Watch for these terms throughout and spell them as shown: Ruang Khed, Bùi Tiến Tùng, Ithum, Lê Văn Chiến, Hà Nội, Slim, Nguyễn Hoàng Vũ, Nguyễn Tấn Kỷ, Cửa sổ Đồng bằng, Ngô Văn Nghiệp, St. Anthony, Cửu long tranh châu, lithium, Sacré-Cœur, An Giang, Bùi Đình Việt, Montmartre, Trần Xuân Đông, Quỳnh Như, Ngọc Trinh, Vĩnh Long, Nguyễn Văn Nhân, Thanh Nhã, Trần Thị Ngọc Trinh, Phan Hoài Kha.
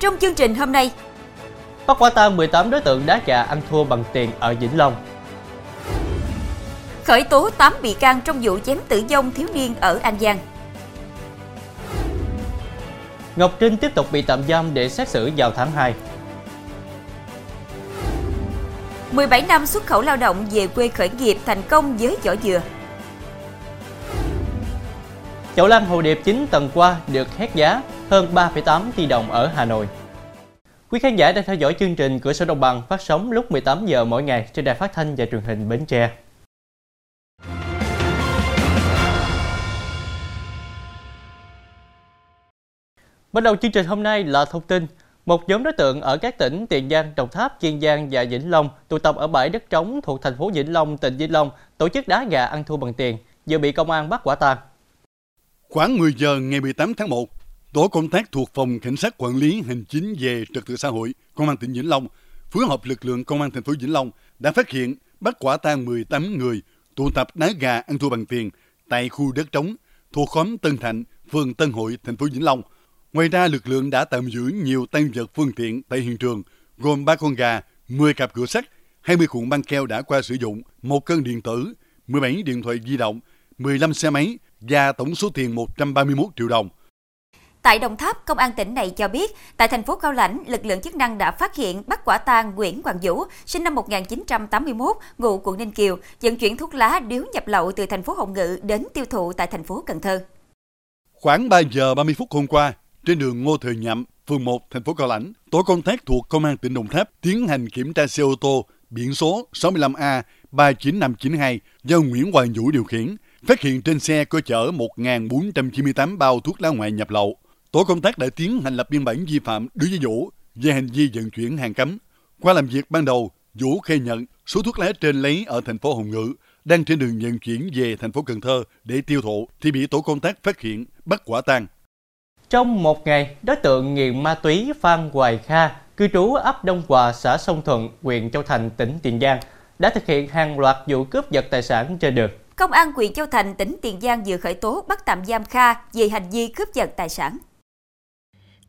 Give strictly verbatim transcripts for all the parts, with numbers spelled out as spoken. Trong chương trình hôm nay, bắt quả tang mười tám đối tượng đá gà ăn thua bằng tiền ở Vĩnh Long. Khởi tố tám bị can trong vụ chém tử vong thiếu niên ở An Giang. Ngọc Trinh tiếp tục bị tạm giam để xét xử vào tháng hai. mười bảy năm xuất khẩu lao động về quê khởi nghiệp thành công với vỏ dừa. Chậu lan hồ điệp chín tầng qua được hét giá hơn ba phẩy tám tỷ đồng ở Hà Nội. Quý khán giả đang theo dõi chương trình Cửa sổ Đồng bằng phát sóng lúc mười tám giờ mỗi ngày trên đài phát thanh và truyền hình Bến Tre. Bắt đầu chương trình hôm nay là thông tin. Một nhóm đối tượng ở các tỉnh Tiền Giang, Đồng Tháp, Kiên Giang và Vĩnh Long tụ tập ở bãi đất trống thuộc thành phố Vĩnh Long, tỉnh Vĩnh Long tổ chức đá gà ăn thua bằng tiền, vừa bị công an bắt quả tang. Khoảng mười giờ ngày mười tám tháng một, tổ công tác thuộc phòng cảnh sát quản lý hành chính về trật tự xã hội công an tỉnh Vĩnh Long phối hợp lực lượng công an thành phố Vĩnh Long đã phát hiện bắt quả tang mười tám người tụ tập đá gà ăn thua bằng tiền tại khu đất trống thuộc khóm Tân Thạnh, phường Tân Hội, thành phố Vĩnh Long. Ngoài ra, lực lượng đã tạm giữ nhiều tăng vật phương tiện tại hiện trường, gồm ba con gà, mười cặp cửa sắt, hai mươi cuộn băng keo đã qua sử dụng, một cân điện tử, mười bảy điện thoại di động, mười lăm xe máy và tổng số tiền một trăm ba mươi mốt triệu đồng. Tại Đồng Tháp, công an tỉnh này cho biết, tại thành phố Cao Lãnh, lực lượng chức năng đã phát hiện bắt quả tang Nguyễn Hoàng Vũ, sinh năm một nghìn chín trăm tám mươi mốt, ngụ quận Ninh Kiều, vận chuyển thuốc lá điếu nhập lậu từ thành phố Hồng Ngự đến tiêu thụ tại thành phố Cần Thơ. Khoảng ba giờ ba mươi phút hôm qua, trên đường Ngô Thời Nhậm, phường một, thành phố Cao Lãnh, tổ công tác thuộc công an tỉnh Đồng Tháp tiến hành kiểm tra xe ô tô biển số sáu mươi lăm A ba chín năm chín hai do Nguyễn Hoàng Vũ điều khiển, phát hiện trên xe có chở một nghìn bốn trăm chín mươi tám bao thuốc lá ngoại nhập lậu. Tổ công tác đã tiến hành lập biên bản vi phạm đối với Vũ về hành vi vận chuyển hàng cấm. Qua làm việc ban đầu, Vũ khai nhận số thuốc lá trên lấy ở thành phố Hồng Ngự, đang trên đường vận chuyển về thành phố Cần Thơ để tiêu thụ thì bị tổ công tác phát hiện, bắt quả tang. Trong một ngày, đối tượng nghiện ma túy Phan Hoài Kha, cư trú ấp Đông Hòa, xã Sông Thuận, huyện Châu Thành, tỉnh Tiền Giang, đã thực hiện hàng loạt vụ cướp giật tài sản trên đường. Công an huyện Châu Thành, tỉnh Tiền Giang vừa khởi tố bắt tạm giam Kha vì hành vi cướp giật tài sản.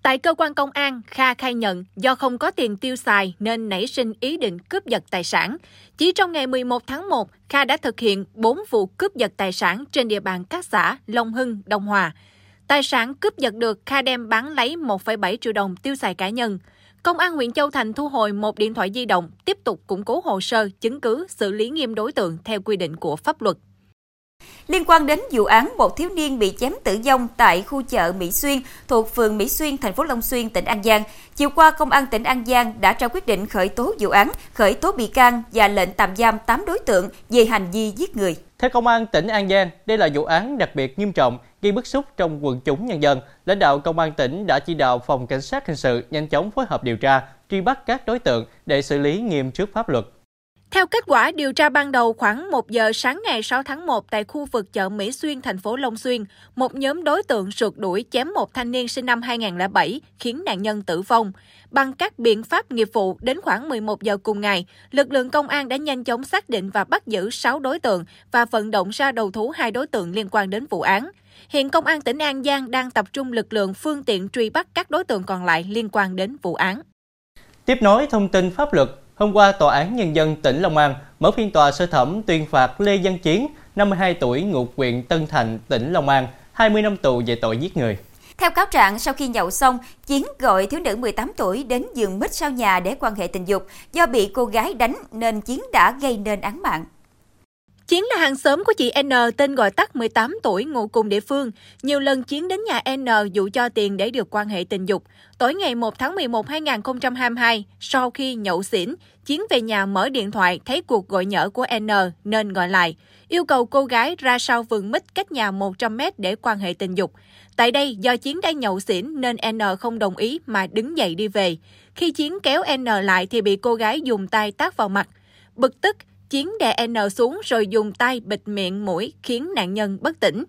Tại cơ quan công an, Kha khai nhận do không có tiền tiêu xài nên nảy sinh ý định cướp giật tài sản. Chỉ trong ngày mười một tháng một, Kha đã thực hiện bốn vụ cướp giật tài sản trên địa bàn các xã Long Hưng, Đông Hòa. Tài sản cướp giật được, Kha đem bán lấy một phẩy bảy triệu đồng tiêu xài cá nhân. Công an huyện Châu Thành thu hồi một điện thoại di động, tiếp tục củng cố hồ sơ, chứng cứ, xử lý nghiêm đối tượng theo quy định của pháp luật. Liên quan đến vụ án một thiếu niên bị chém tử vong tại khu chợ Mỹ Xuyên thuộc phường Mỹ Xuyên, thành phố Long Xuyên, tỉnh An Giang, chiều qua Công an tỉnh An Giang đã ra quyết định khởi tố vụ án, khởi tố bị can và lệnh tạm giam tám đối tượng về hành vi giết người. Theo Công an tỉnh An Giang, đây là vụ án đặc biệt nghiêm trọng, gây bức xúc trong quần chúng nhân dân. Lãnh đạo Công an tỉnh đã chỉ đạo phòng cảnh sát hình sự nhanh chóng phối hợp điều tra, truy bắt các đối tượng để xử lý nghiêm trước pháp luật. Theo kết quả điều tra ban đầu, khoảng một giờ sáng ngày sáu tháng một tại khu vực chợ Mỹ Xuyên, thành phố Long Xuyên, một nhóm đối tượng rượt đuổi chém một thanh niên sinh năm hai nghìn không trăm lẻ bảy khiến nạn nhân tử vong. Bằng các biện pháp nghiệp vụ, đến khoảng mười một giờ cùng ngày, lực lượng công an đã nhanh chóng xác định và bắt giữ sáu đối tượng và vận động ra đầu thú hai đối tượng liên quan đến vụ án. Hiện Công an tỉnh An Giang đang tập trung lực lượng phương tiện truy bắt các đối tượng còn lại liên quan đến vụ án. Tiếp nối thông tin pháp luật, hôm qua, Tòa án Nhân dân tỉnh Long An mở phiên tòa sơ thẩm tuyên phạt Lê Văn Chiến, năm mươi hai tuổi, ngụ huyện Tân Thành, tỉnh Long An, hai mươi năm tù về tội giết người. Theo cáo trạng, sau khi nhậu xong, Chiến gọi thiếu nữ mười tám tuổi đến giường mít sau nhà để quan hệ tình dục. Do bị cô gái đánh nên Chiến đã gây nên án mạng. Chiến là hàng xóm của chị N, tên gọi tắt, mười tám tuổi, ngụ cùng địa phương. Nhiều lần Chiến đến nhà N dụ cho tiền để được quan hệ tình dục. Tối ngày một tháng mười một năm hai nghìn không trăm hai mươi hai, sau khi nhậu xỉn, Chiến về nhà mở điện thoại thấy cuộc gọi nhỡ của N nên gọi lại, yêu cầu cô gái ra sau vườn mít cách nhà một trăm mét để quan hệ tình dục. Tại đây, do Chiến đã nhậu xỉn nên N không đồng ý mà đứng dậy đi về. Khi Chiến kéo N lại thì bị cô gái dùng tay tát vào mặt. Bực tức, Chiến đè N xuống rồi dùng tay bịt miệng mũi khiến nạn nhân bất tỉnh.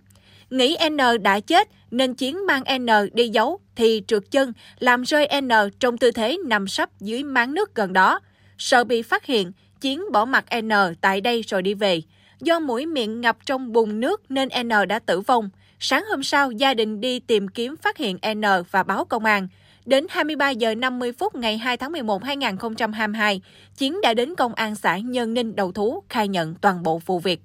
Nghĩ N đã chết nên Chiến mang N đi giấu thì trượt chân, làm rơi N trong tư thế nằm sấp dưới máng nước gần đó. Sợ bị phát hiện, Chiến bỏ mặc N tại đây rồi đi về. Do mũi miệng ngập trong bùn nước nên N đã tử vong. Sáng hôm sau, gia đình đi tìm kiếm phát hiện N và báo công an. Đến hai mươi ba giờ năm mươi phút ngày hai tháng mười một năm hai nghìn không trăm hai mươi hai, Chiến đã đến công an xã Nhân Ninh đầu thú, khai nhận toàn bộ vụ việc.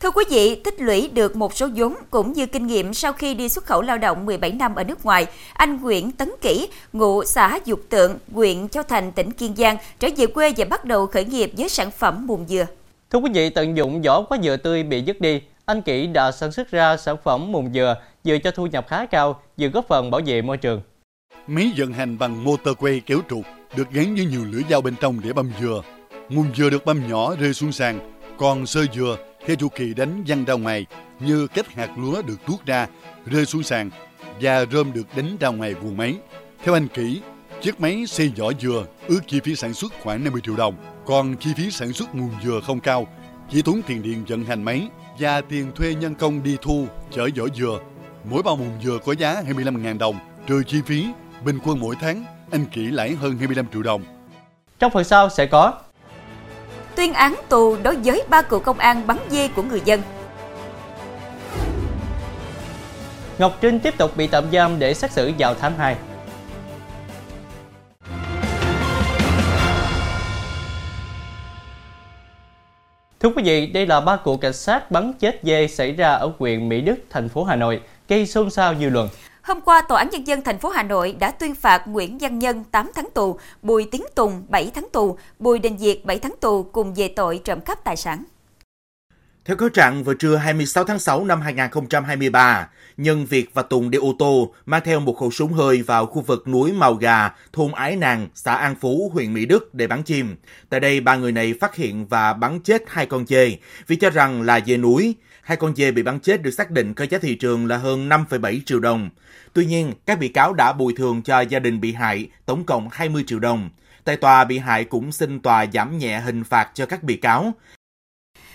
Thưa quý vị, tích lũy được một số vốn cũng như kinh nghiệm sau khi đi xuất khẩu lao động mười bảy năm ở nước ngoài, anh Nguyễn Tấn Kỷ, ngụ xã Dục Tượng, huyện Châu Thành, tỉnh Kiên Giang, trở về quê và bắt đầu khởi nghiệp với sản phẩm mùn dừa. Thưa quý vị, tận dụng vỏ quả dừa tươi bị dứt đi, anh Kỷ đã sản xuất ra sản phẩm mùn dừa, vừa cho thu nhập khá cao, vừa góp phần bảo vệ môi trường. Máy vận hành bằng motor quay kéo trục, được gắn với nhiều lưỡi dao bên trong để băm dừa. Mùn dừa được băm nhỏ rơi xuống sàn, còn sơ dừa theo chu kỳ đánh văng ra ngoài, như cách hạt lúa được tuốt ra, rơi xuống sàn, và rơm được đánh ra ngoài vuông máy. Theo anh Kỷ, chiếc máy xây vỏ dừa ước chi phí sản xuất khoảng năm mươi triệu đồng, còn chi phí sản xuất mùn dừa không cao, chỉ tốn tiền điện vận hành máy và tiền thuê nhân công đi thu, chở vỏ dừa. Mỗi bao mùn dừa có giá hai mươi lăm nghìn đồng, trừ chi phí, bình quân mỗi tháng, anh Kỷ lãi hơn hai mươi lăm triệu đồng. Trong phần sau sẽ có tuyên án tù đối với ba cựu công an bắn dê của người dân. Ngọc Trinh tiếp tục bị tạm giam để xét xử vào tháng hai. Thưa quý vị, đây là ba cuộc cảnh sát bắn chết dê xảy ra ở huyện Mỹ Đức, thành phố Hà Nội, gây xôn xao dư luận. Hôm qua, Tòa án Nhân dân thành phố Hà Nội đã tuyên phạt Nguyễn Văn Nhân tám tháng tù, Bùi Tiến Tùng bảy tháng tù, Bùi Đình Việt bảy tháng tù cùng về tội trộm cắp tài sản. Theo cáo trạng, vào trưa hai mươi sáu tháng sáu năm hai nghìn không trăm hai mươi ba, Nhân, Việt và Tùng đi ô tô mang theo một khẩu súng hơi vào khu vực núi Màu Gà, thôn Ái Nàng, xã An Phú, huyện Mỹ Đức để bắn chim. Tại đây, ba người này phát hiện và bắn chết hai con dê vì cho rằng là dê núi. Hai con dê bị bắn chết được xác định có giá thị trường là hơn năm phẩy bảy triệu đồng. Tuy nhiên, các bị cáo đã bồi thường cho gia đình bị hại tổng cộng hai mươi triệu đồng. Tại tòa, bị hại cũng xin tòa giảm nhẹ hình phạt cho các bị cáo.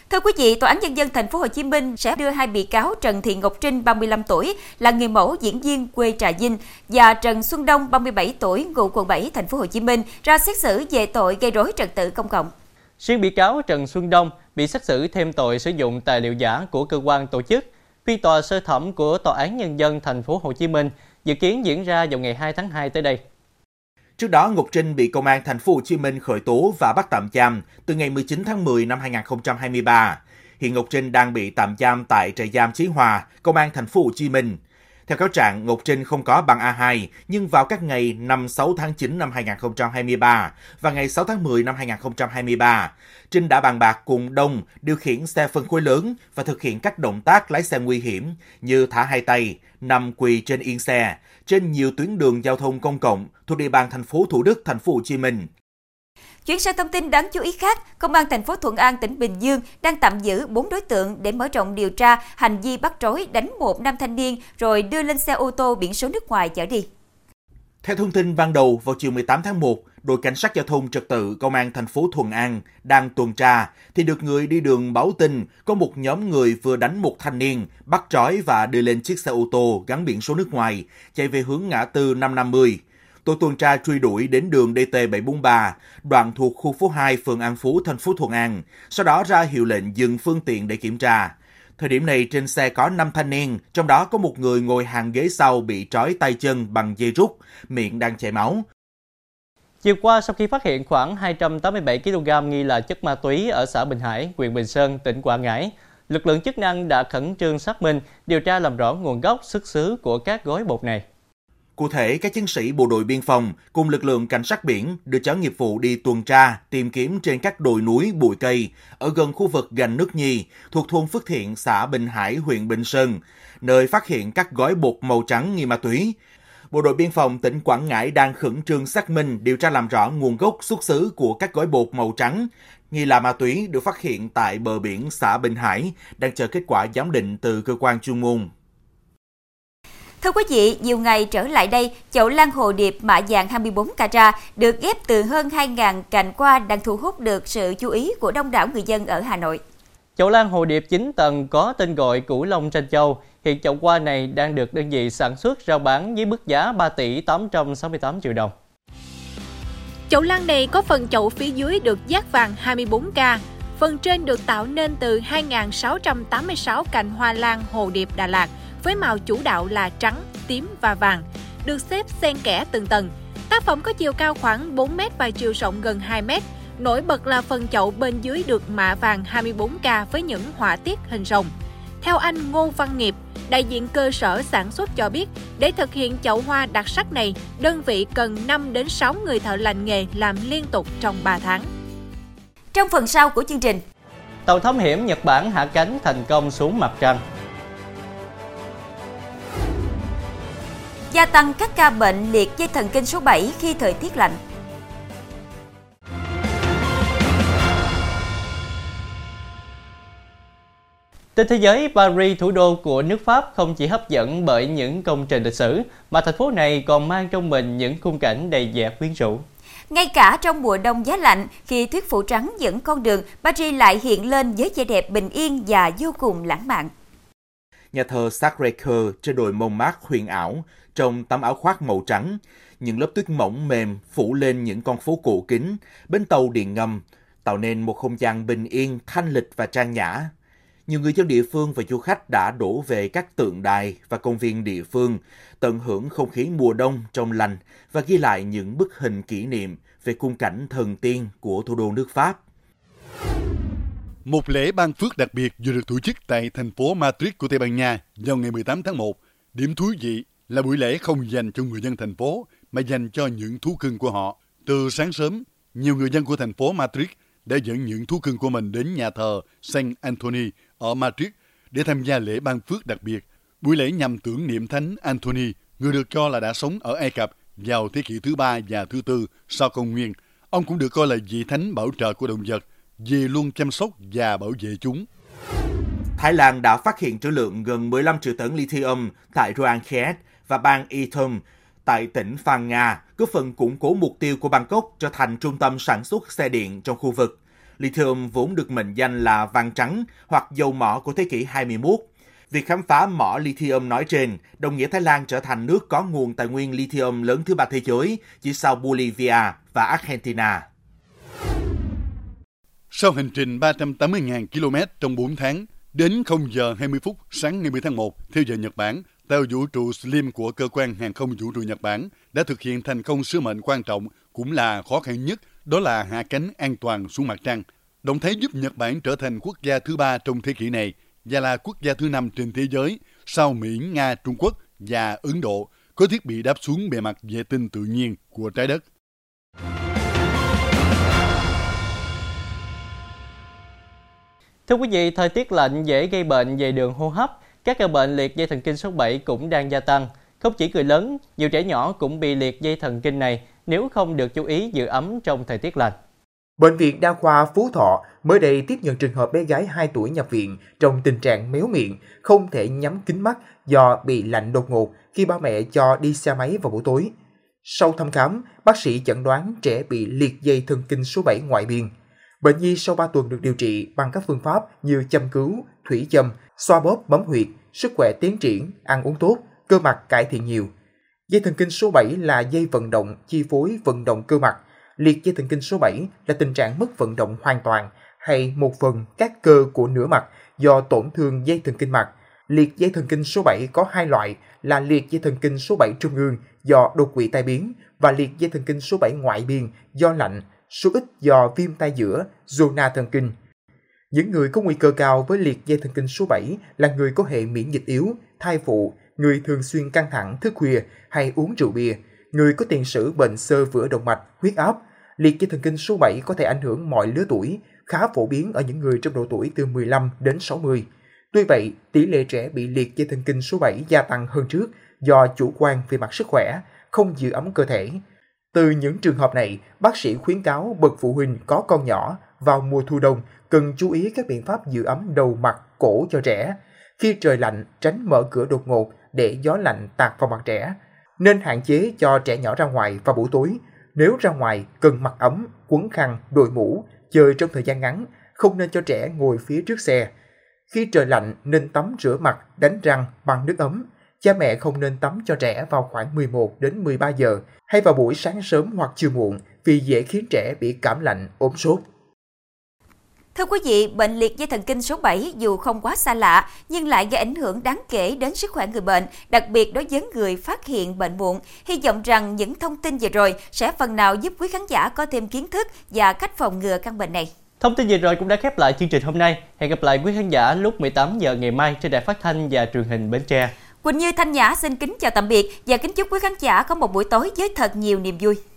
Thưa quý vị, Tòa án Nhân dân thành phố Hồ Chí Minh sẽ đưa hai bị cáo Trần Thị Ngọc Trinh, ba mươi lăm tuổi, là người mẫu diễn viên quê Trà Vinh và Trần Xuân Đông, ba mươi bảy tuổi, ngụ quận bảy, thành phố Hồ Chí Minh ra xét xử về tội gây rối trật tự công cộng. Riêng bị cáo Trần Xuân Đông bị xét xử thêm tội sử dụng tài liệu giả của cơ quan tổ chức. Phiên tòa sơ thẩm của Tòa án Nhân dân thành phố Hồ Chí Minh dự kiến diễn ra vào ngày hai tháng hai tới đây. Trước đó, Ngọc Trinh bị Công an thành phố Hồ Chí Minh khởi tố và bắt tạm giam từ ngày mười chín tháng mười năm hai nghìn không trăm hai mươi ba. Hiện Ngọc Trinh đang bị tạm giam tại trại giam Chí Hòa, Công an thành phố Hồ Chí Minh. Theo cáo trạng, Ngọc Trinh không có bằng A hai, nhưng vào các ngày năm sáu tháng chín năm hai nghìn không trăm hai mươi ba và ngày sáu tháng mười năm hai nghìn không trăm hai mươi ba, Trinh đã bàn bạc cùng Đông điều khiển xe phân khối lớn và thực hiện các động tác lái xe nguy hiểm như thả hai tay, nằm quỳ trên yên xe, trên nhiều tuyến đường giao thông công cộng thuộc địa bàn thành phố Thủ Đức, thành phố Hồ Chí Minh. Chuyển sang thông tin đáng chú ý khác, Công an thành phố Thuận An, tỉnh Bình Dương đang tạm giữ bốn đối tượng để mở rộng điều tra hành vi bắt trối đánh một nam thanh niên rồi đưa lên xe ô tô biển số nước ngoài chở đi. Theo thông tin ban đầu, vào chiều mười tám tháng một, đội cảnh sát giao thông trật tự Công an thành phố Thuận An đang tuần tra thì được người đi đường báo tin có một nhóm người vừa đánh một thanh niên, bắt trói và đưa lên chiếc xe ô tô gắn biển số nước ngoài, chạy về hướng ngã tư năm năm mươi. Tổ tuần tra truy đuổi đến đường D T bảy bốn ba, đoạn thuộc khu phố hai, phường An Phú, thành phố Thuận An, sau đó ra hiệu lệnh dừng phương tiện để kiểm tra. Thời điểm này, trên xe có năm thanh niên, trong đó có một người ngồi hàng ghế sau bị trói tay chân bằng dây rút, miệng đang chảy máu. Chiều qua, sau khi phát hiện khoảng hai trăm tám mươi bảy ki lô gam nghi là chất ma túy ở xã Bình Hải, huyện Bình Sơn, tỉnh Quảng Ngãi, lực lượng chức năng đã khẩn trương xác minh, điều tra làm rõ nguồn gốc, xuất xứ của các gói bột này. Cụ thể, các chiến sĩ bộ đội biên phòng cùng lực lượng cảnh sát biển được chó nghiệp vụ đi tuần tra, tìm kiếm trên các đồi núi, bụi cây ở gần khu vực gành Nước Nhi thuộc thôn Phước Thiện, xã Bình Hải, huyện Bình Sơn, nơi phát hiện các gói bột màu trắng nghi ma túy. Bộ đội biên phòng tỉnh Quảng Ngãi đang khẩn trương xác minh, điều tra làm rõ nguồn gốc, xuất xứ của các gói bột màu trắng nghi là ma túy được phát hiện tại bờ biển xã Bình Hải, đang chờ kết quả giám định từ cơ quan chuyên môn. Thưa quý vị, nhiều ngày trở lại đây, chậu lan hồ điệp mạ vàng hai mươi bốn carat được ghép từ hơn hai nghìn cành hoa đang thu hút được sự chú ý của đông đảo người dân ở Hà Nội. Chậu lan hồ điệp chín tầng có tên gọi Cửu Long Tranh Châu. Hiện chậu hoa này đang được đơn vị sản xuất rao bán với mức giá ba tỷ tám trăm sáu mươi tám triệu đồng. Chậu lan này có phần chậu phía dưới được dát vàng hai mươi bốn ca, phần trên được tạo nên từ hai nghìn sáu trăm tám mươi sáu cành hoa lan hồ điệp Đà Lạt, với màu chủ đạo là trắng, tím và vàng. được xếp xen kẽ từng tầng. Tác phẩm có chiều cao khoảng bốn mét và chiều rộng gần hai mét. Nổi bật là phần chậu bên dưới được mạ vàng hai mươi bốn ca với những họa tiết hình rồng. Theo anh Ngô Văn Nghiệp, đại diện cơ sở sản xuất cho biết, để thực hiện chậu hoa đặc sắc này, đơn vị cần năm đến sáu người thợ lành nghề làm liên tục trong ba tháng. Trong phần sau của chương trình, tàu thám hiểm Nhật Bản hạ cánh thành công xuống mặt trăng. Gia tăng các ca bệnh liệt dây thần kinh số bảy khi thời tiết lạnh. Trên thế giới, Paris, thủ đô của nước Pháp, không chỉ hấp dẫn bởi những công trình lịch sử, mà thành phố này còn mang trong mình những khung cảnh đầy vẻ quyến rũ. Ngay cả trong mùa đông giá lạnh, khi tuyết phủ trắng dẫn con đường, Paris lại hiện lên với vẻ đẹp bình yên và vô cùng lãng mạn. Nhà thờ Sacré-Cœur trên đồi Montmartre huyền ảo, trong tấm áo khoác màu trắng, những lớp tuyết mỏng mềm phủ lên những con phố cổ kính, bến tàu điện ngầm, tạo nên một không gian bình yên, thanh lịch và trang nhã. Nhiều người dân địa phương và du khách đã đổ về các tượng đài và công viên địa phương, tận hưởng không khí mùa đông trong lành và ghi lại những bức hình kỷ niệm về khung cảnh thần tiên của thủ đô nước Pháp. Một lễ ban phước đặc biệt vừa được tổ chức tại thành phố Madrid của Tây Ban Nha vào ngày mười tám tháng một. Điểm thú vị là buổi lễ không dành cho người dân thành phố mà dành cho những thú cưng của họ. Từ sáng sớm, nhiều người dân của thành phố Madrid đã dẫn những thú cưng của mình đến nhà thờ Saint Anthony ở Madrid để tham gia lễ ban phước đặc biệt. Buổi lễ nhằm tưởng niệm Thánh Anthony, người được cho là đã sống ở Ai Cập vào thế kỷ thứ ba và thứ tư sau công nguyên. Ông cũng được coi là vị thánh bảo trợ của động vật, vì luôn chăm sóc và bảo vệ chúng. Thái Lan đã phát hiện trữ lượng gần mười lăm triệu tấn lithium tại Ruang Khed và bang Ithum tại tỉnh Phan Nga, góp phần củng cố mục tiêu của Bangkok trở thành trung tâm sản xuất xe điện trong khu vực. Lithium vốn được mệnh danh là vàng trắng hoặc dầu mỏ của thế kỷ hai mươi mốt. Việc khám phá mỏ lithium nói trên đồng nghĩa Thái Lan trở thành nước có nguồn tài nguyên lithium lớn thứ ba thế giới, chỉ sau Bolivia và Argentina. Sau hành trình ba trăm tám mươi nghìn ki lô mét trong bốn tháng, đến không giờ hai mươi phút sáng ngày mười tháng một theo giờ Nhật Bản, tàu vũ trụ Slim của cơ quan hàng không vũ trụ Nhật Bản đã thực hiện thành công sứ mệnh quan trọng cũng là khó khăn nhất, đó là hạ cánh an toàn xuống mặt trăng. Động thái giúp Nhật Bản trở thành quốc gia thứ ba trong thế kỷ này và là quốc gia thứ năm trên thế giới sau Mỹ, Nga, Trung Quốc và Ấn Độ có thiết bị đáp xuống bề mặt vệ tinh tự nhiên của trái đất. Thưa quý vị, thời tiết lạnh dễ gây bệnh về đường hô hấp. Các ca bệnh liệt dây thần kinh số bảy cũng đang gia tăng. Không chỉ người lớn, nhiều trẻ nhỏ cũng bị liệt dây thần kinh này nếu không được chú ý giữ ấm trong thời tiết lạnh. Bệnh viện Đa khoa Phú Thọ mới đây tiếp nhận trường hợp bé gái hai tuổi nhập viện trong tình trạng méo miệng, không thể nhắm kính mắt do bị lạnh đột ngột khi ba mẹ cho đi xe máy vào buổi tối. Sau thăm khám, bác sĩ chẩn đoán trẻ bị liệt dây thần kinh số bảy ngoại biên. Bệnh nhi sau ba tuần được điều trị bằng các phương pháp như châm cứu, thủy châm, xoa bóp bấm huyệt, sức khỏe tiến triển, ăn uống tốt, cơ mặt cải thiện nhiều. Dây thần kinh số bảy là dây vận động chi phối vận động cơ mặt. Liệt dây thần kinh số bảy là tình trạng mất vận động hoàn toàn hay một phần các cơ của nửa mặt do tổn thương dây thần kinh mặt. Liệt dây thần kinh số bảy có hai loại là liệt dây thần kinh số bảy trung ương do đột quỵ tai biến và liệt dây thần kinh số bảy ngoại biên do lạnh, số ít do viêm tai giữa, zona thần kinh. Những người có nguy cơ cao với liệt dây thần kinh số bảy là người có hệ miễn dịch yếu, thai phụ, người thường xuyên căng thẳng thức khuya hay uống rượu bia, người có tiền sử bệnh xơ vữa động mạch, huyết áp. Liệt dây thần kinh số bảy có thể ảnh hưởng mọi lứa tuổi, khá phổ biến ở những người trong độ tuổi từ mười lăm đến sáu mươi. Tuy vậy, tỷ lệ trẻ bị liệt dây thần kinh số bảy gia tăng hơn trước do chủ quan về mặt sức khỏe, không giữ ấm cơ thể. Từ những trường hợp này, bác sĩ khuyến cáo bậc phụ huynh có con nhỏ vào mùa thu đông cần chú ý các biện pháp giữ ấm đầu mặt, cổ cho trẻ. Khi trời lạnh, tránh mở cửa đột ngột để gió lạnh tạt vào mặt trẻ. Nên hạn chế cho trẻ nhỏ ra ngoài vào buổi tối. Nếu ra ngoài, cần mặc ấm, quấn khăn, đội mũ, chơi trong thời gian ngắn, không nên cho trẻ ngồi phía trước xe. Khi trời lạnh, nên tắm rửa mặt, đánh răng bằng nước ấm. Cha mẹ không nên tắm cho trẻ vào khoảng mười một đến mười ba giờ hay vào buổi sáng sớm hoặc chiều muộn vì dễ khiến trẻ bị cảm lạnh, ốm sốt. Thưa quý vị, bệnh liệt dây thần kinh số bảy dù không quá xa lạ nhưng lại gây ảnh hưởng đáng kể đến sức khỏe người bệnh, đặc biệt đối với người phát hiện bệnh muộn. Hy vọng rằng những thông tin vừa rồi sẽ phần nào giúp quý khán giả có thêm kiến thức và cách phòng ngừa căn bệnh này. Thông tin vừa rồi cũng đã khép lại chương trình hôm nay. Hẹn gặp lại quý khán giả lúc mười tám giờ ngày mai trên Đài Phát thanh và Truyền hình Bến Tre. Quỳnh Như, Thanh Nhã xin kính chào tạm biệt và kính chúc quý khán giả có một buổi tối với thật nhiều niềm vui.